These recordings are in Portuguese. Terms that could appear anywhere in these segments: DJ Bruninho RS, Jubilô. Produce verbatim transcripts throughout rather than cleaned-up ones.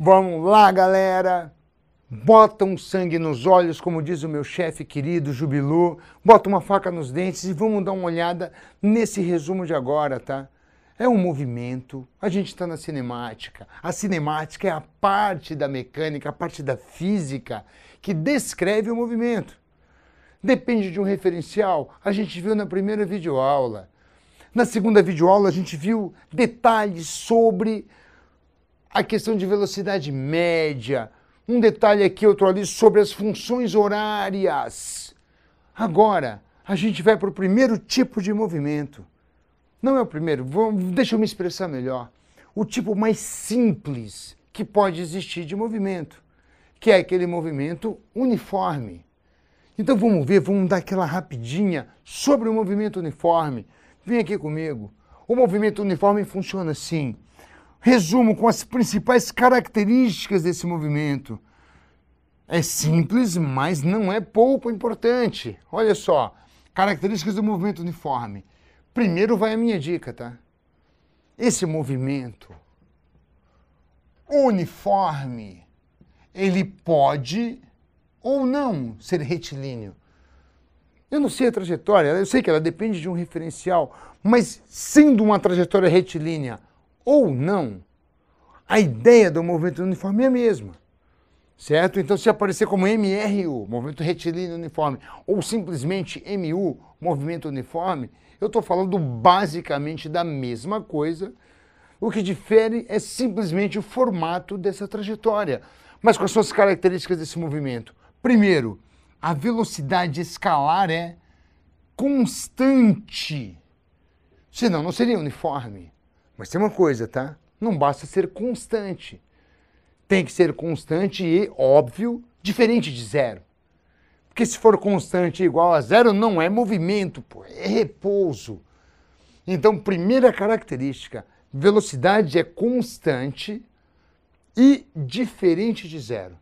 Vamos lá, galera. Bota um sangue nos olhos, como diz o meu chefe querido Jubilô. Bota uma faca nos dentes e vamos dar uma olhada nesse resumo de agora, tá? É um movimento, a gente está na cinemática. A cinemática é a parte da mecânica, a parte da física que descreve o movimento. Depende de um referencial, a gente viu na primeira videoaula. Na segunda videoaula a gente viu detalhes sobre a questão de velocidade média, um detalhe aqui, outro ali, sobre as funções horárias. Agora, a gente vai para o primeiro tipo de movimento. Não é o primeiro, vou, deixa eu me expressar melhor. O tipo mais simples que pode existir de movimento, que é aquele movimento uniforme. Então vamos ver, vamos dar aquela rapidinha sobre o movimento uniforme. Vem aqui comigo. O movimento uniforme funciona assim. Resumo com as principais características desse movimento. É simples, mas não é pouco importante. Olha só, características do movimento uniforme. Primeiro vai a minha dica, tá? Esse movimento uniforme, ele pode ou não ser retilíneo. Eu não sei a trajetória, eu sei que ela depende de um referencial, mas sendo uma trajetória retilínea, ou não, a ideia do movimento uniforme é a mesma, certo? Então, se aparecer como M R U, movimento retilíneo uniforme, ou simplesmente M U, movimento uniforme, eu estou falando basicamente da mesma coisa. O que difere é simplesmente o formato dessa trajetória. Mas quais são as características desse movimento? Primeiro, a velocidade escalar é constante, senão não seria uniforme. Mas tem uma coisa, tá? Não basta ser constante. Tem que ser constante e, óbvio, diferente de zero. Porque se for constante igual a zero, não é movimento, pô, é repouso. Então, primeira característica, velocidade é constante e diferente de zero,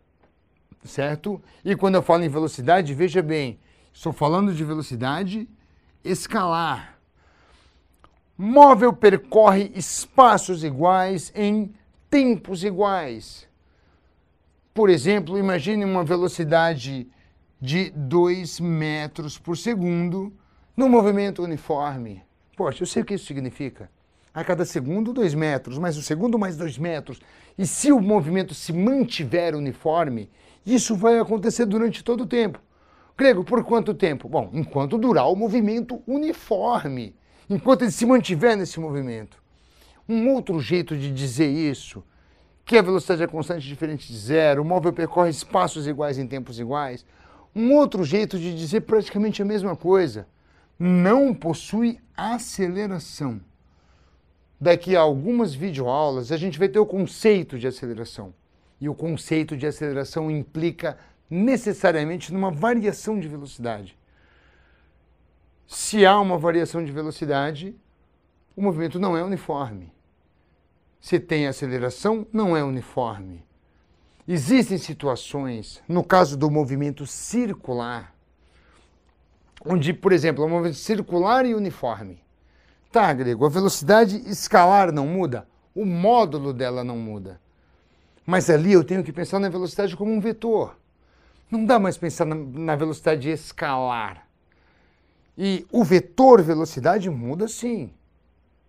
certo? E quando eu falo em velocidade, veja bem, estou falando de velocidade escalar. Móvel percorre espaços iguais em tempos iguais. Por exemplo, imagine uma velocidade de dois metros por segundo num movimento uniforme. Poxa, eu sei o que isso significa. A cada segundo, dois metros, mais um segundo, mais dois metros. E se o movimento se mantiver uniforme, isso vai acontecer durante todo o tempo. Grego, por quanto tempo? Bom, enquanto durar o movimento uniforme. Enquanto ele se mantiver nesse movimento. Um outro jeito de dizer isso, que a velocidade é constante diferente de zero, o móvel percorre espaços iguais em tempos iguais, um outro jeito de dizer praticamente a mesma coisa, não possui aceleração. Daqui a algumas videoaulas a gente vai ter o conceito de aceleração. E o conceito de aceleração implica necessariamente numa variação de velocidade. Se há uma variação de velocidade, o movimento não é uniforme. Se tem aceleração, não é uniforme. Existem situações, no caso do movimento circular, onde, por exemplo, é um movimento circular e uniforme. Tá, Grego, a velocidade escalar não muda, o módulo dela não muda. Mas ali eu tenho que pensar na velocidade como um vetor. Não dá mais pensar na velocidade escalar. E o vetor velocidade muda sim.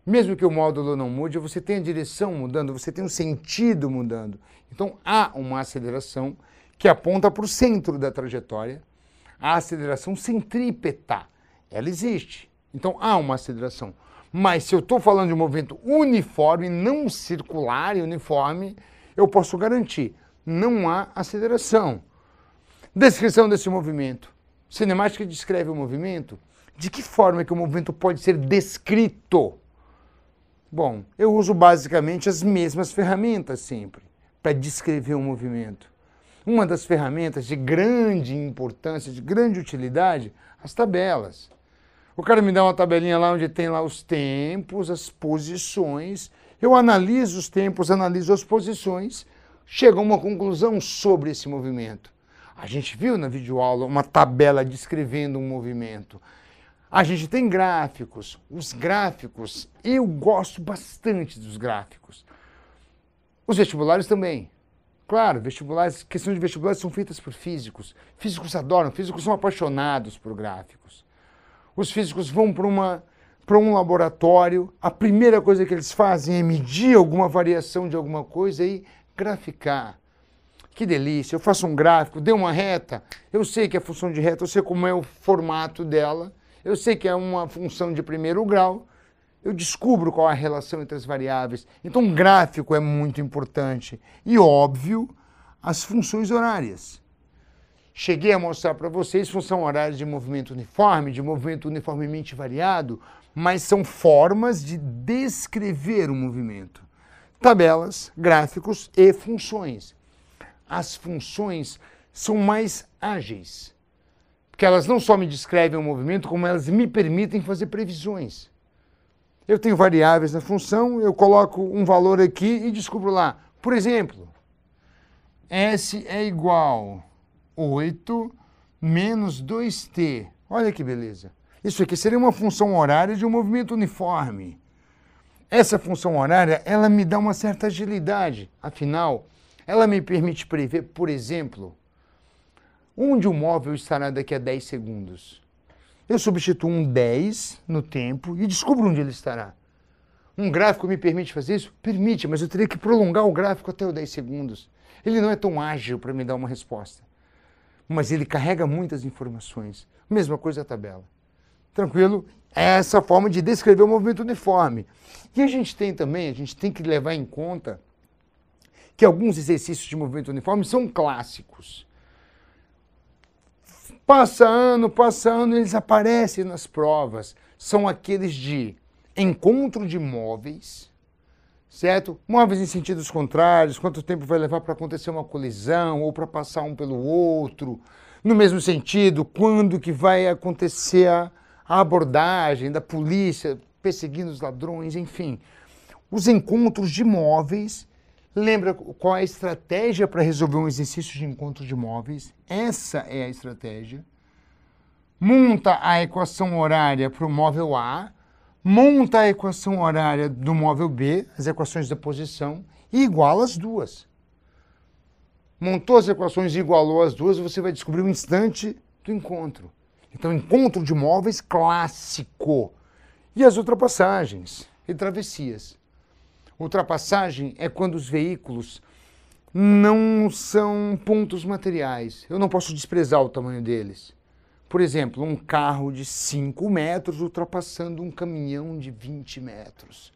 Mesmo que o módulo não mude, você tem a direção mudando, você tem o sentido mudando. Então há uma aceleração que aponta para o centro da trajetória. A aceleração centrípeta, ela existe. Então há uma aceleração. Mas se eu estou falando de um movimento uniforme, não circular e uniforme, eu posso garantir, não há aceleração. Descrição desse movimento. Cinemática descreve o movimento. De que forma é que o movimento pode ser descrito? Bom, eu uso basicamente as mesmas ferramentas sempre para descrever o movimento. Uma das ferramentas de grande importância, de grande utilidade, as tabelas. O cara me dá uma tabelinha lá onde tem lá os tempos, as posições. Eu analiso os tempos, analiso as posições, chego a uma conclusão sobre esse movimento. A gente viu na videoaula uma tabela descrevendo um movimento. A gente tem gráficos, os gráficos, eu gosto bastante dos gráficos. Os vestibulares também. Claro, vestibulares, questões de vestibulares são feitas por físicos. Físicos adoram, físicos são apaixonados por gráficos. Os físicos vão para uma, para um laboratório, a primeira coisa que eles fazem é medir alguma variação de alguma coisa e graficar. Que delícia, eu faço um gráfico, dei uma reta, eu sei que é função de reta, eu sei como é o formato dela, eu sei que é uma função de primeiro grau, eu descubro qual é a relação entre as variáveis. Então, um gráfico é muito importante. E, óbvio, as funções horárias. Cheguei a mostrar para vocês função horária de movimento uniforme, de movimento uniformemente variado, mas são formas de descrever o movimento. Tabelas, gráficos e funções. As funções são mais ágeis, porque elas não só me descrevem o movimento, como elas me permitem fazer previsões. Eu tenho variáveis na função, eu coloco um valor aqui e descubro lá. Por exemplo, S é igual a oito menos dois t. Olha que beleza. Isso aqui seria uma função horária de um movimento uniforme. Essa função horária, ela me dá uma certa agilidade, afinal, ela me permite prever, por exemplo, onde o móvel estará daqui a dez segundos. Eu substituo um dez no tempo e descubro onde ele estará. Um gráfico me permite fazer isso? Permite, mas eu teria que prolongar o gráfico até os dez segundos. Ele não é tão ágil para me dar uma resposta, mas ele carrega muitas informações. Mesma coisa a tabela. Tranquilo? É essa forma de descrever o movimento uniforme. E a gente tem também, a gente tem que levar em conta que alguns exercícios de movimento uniforme são clássicos. Passa ano, passa ano, eles aparecem nas provas. São aqueles de encontro de móveis, certo? Móveis em sentidos contrários, quanto tempo vai levar para acontecer uma colisão ou para passar um pelo outro. No mesmo sentido, quando que vai acontecer a abordagem da polícia perseguindo os ladrões, enfim. Os encontros de móveis. Lembra qual é a estratégia para resolver um exercício de encontro de móveis? Essa é a estratégia. Monta a equação horária para o móvel A, monta a equação horária do móvel B, as equações da posição, e iguala as duas. Montou as equações e igualou as duas, você vai descobrir o instante do encontro. Então, encontro de móveis clássico. E as ultrapassagens e travessias. Ultrapassagem é quando os veículos não são pontos materiais. Eu não posso desprezar o tamanho deles. Por exemplo, um carro de cinco metros ultrapassando um caminhão de vinte metros.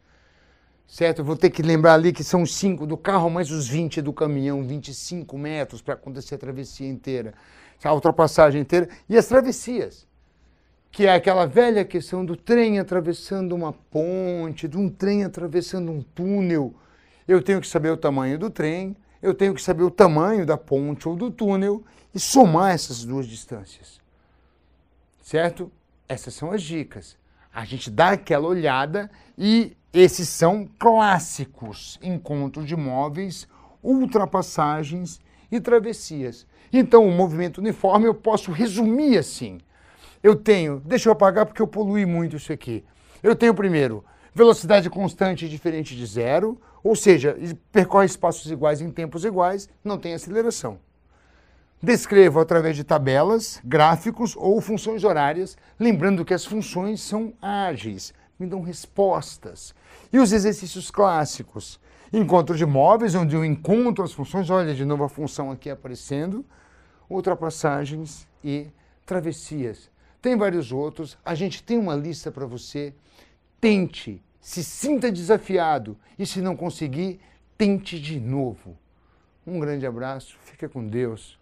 Certo? Eu vou ter que lembrar ali que são os cinco do carro, mais os vinte do caminhão, vinte e cinco metros para acontecer a travessia inteira, a ultrapassagem inteira. E as travessias, que é aquela velha questão do trem atravessando uma ponte, de um trem atravessando um túnel. Eu tenho que saber o tamanho do trem, eu tenho que saber o tamanho da ponte ou do túnel e somar essas duas distâncias. Certo? Essas são as dicas. A gente dá aquela olhada e esses são clássicos: encontro de móveis, ultrapassagens e travessias. Então, o movimento uniforme eu posso resumir assim. Eu tenho, deixa eu apagar porque eu poluí muito isso aqui. Eu tenho primeiro, velocidade constante diferente de zero, ou seja, percorre espaços iguais em tempos iguais, não tem aceleração. Descrevo através de tabelas, gráficos ou funções horárias, lembrando que as funções são ágeis, me dão respostas. E os exercícios clássicos, encontro de móveis, onde eu encontro as funções, olha de novo a função aqui aparecendo, ultrapassagens e travessias. Tem vários outros, a gente tem uma lista para você. Tente, se sinta desafiado e se não conseguir, tente de novo. Um grande abraço, fica com Deus.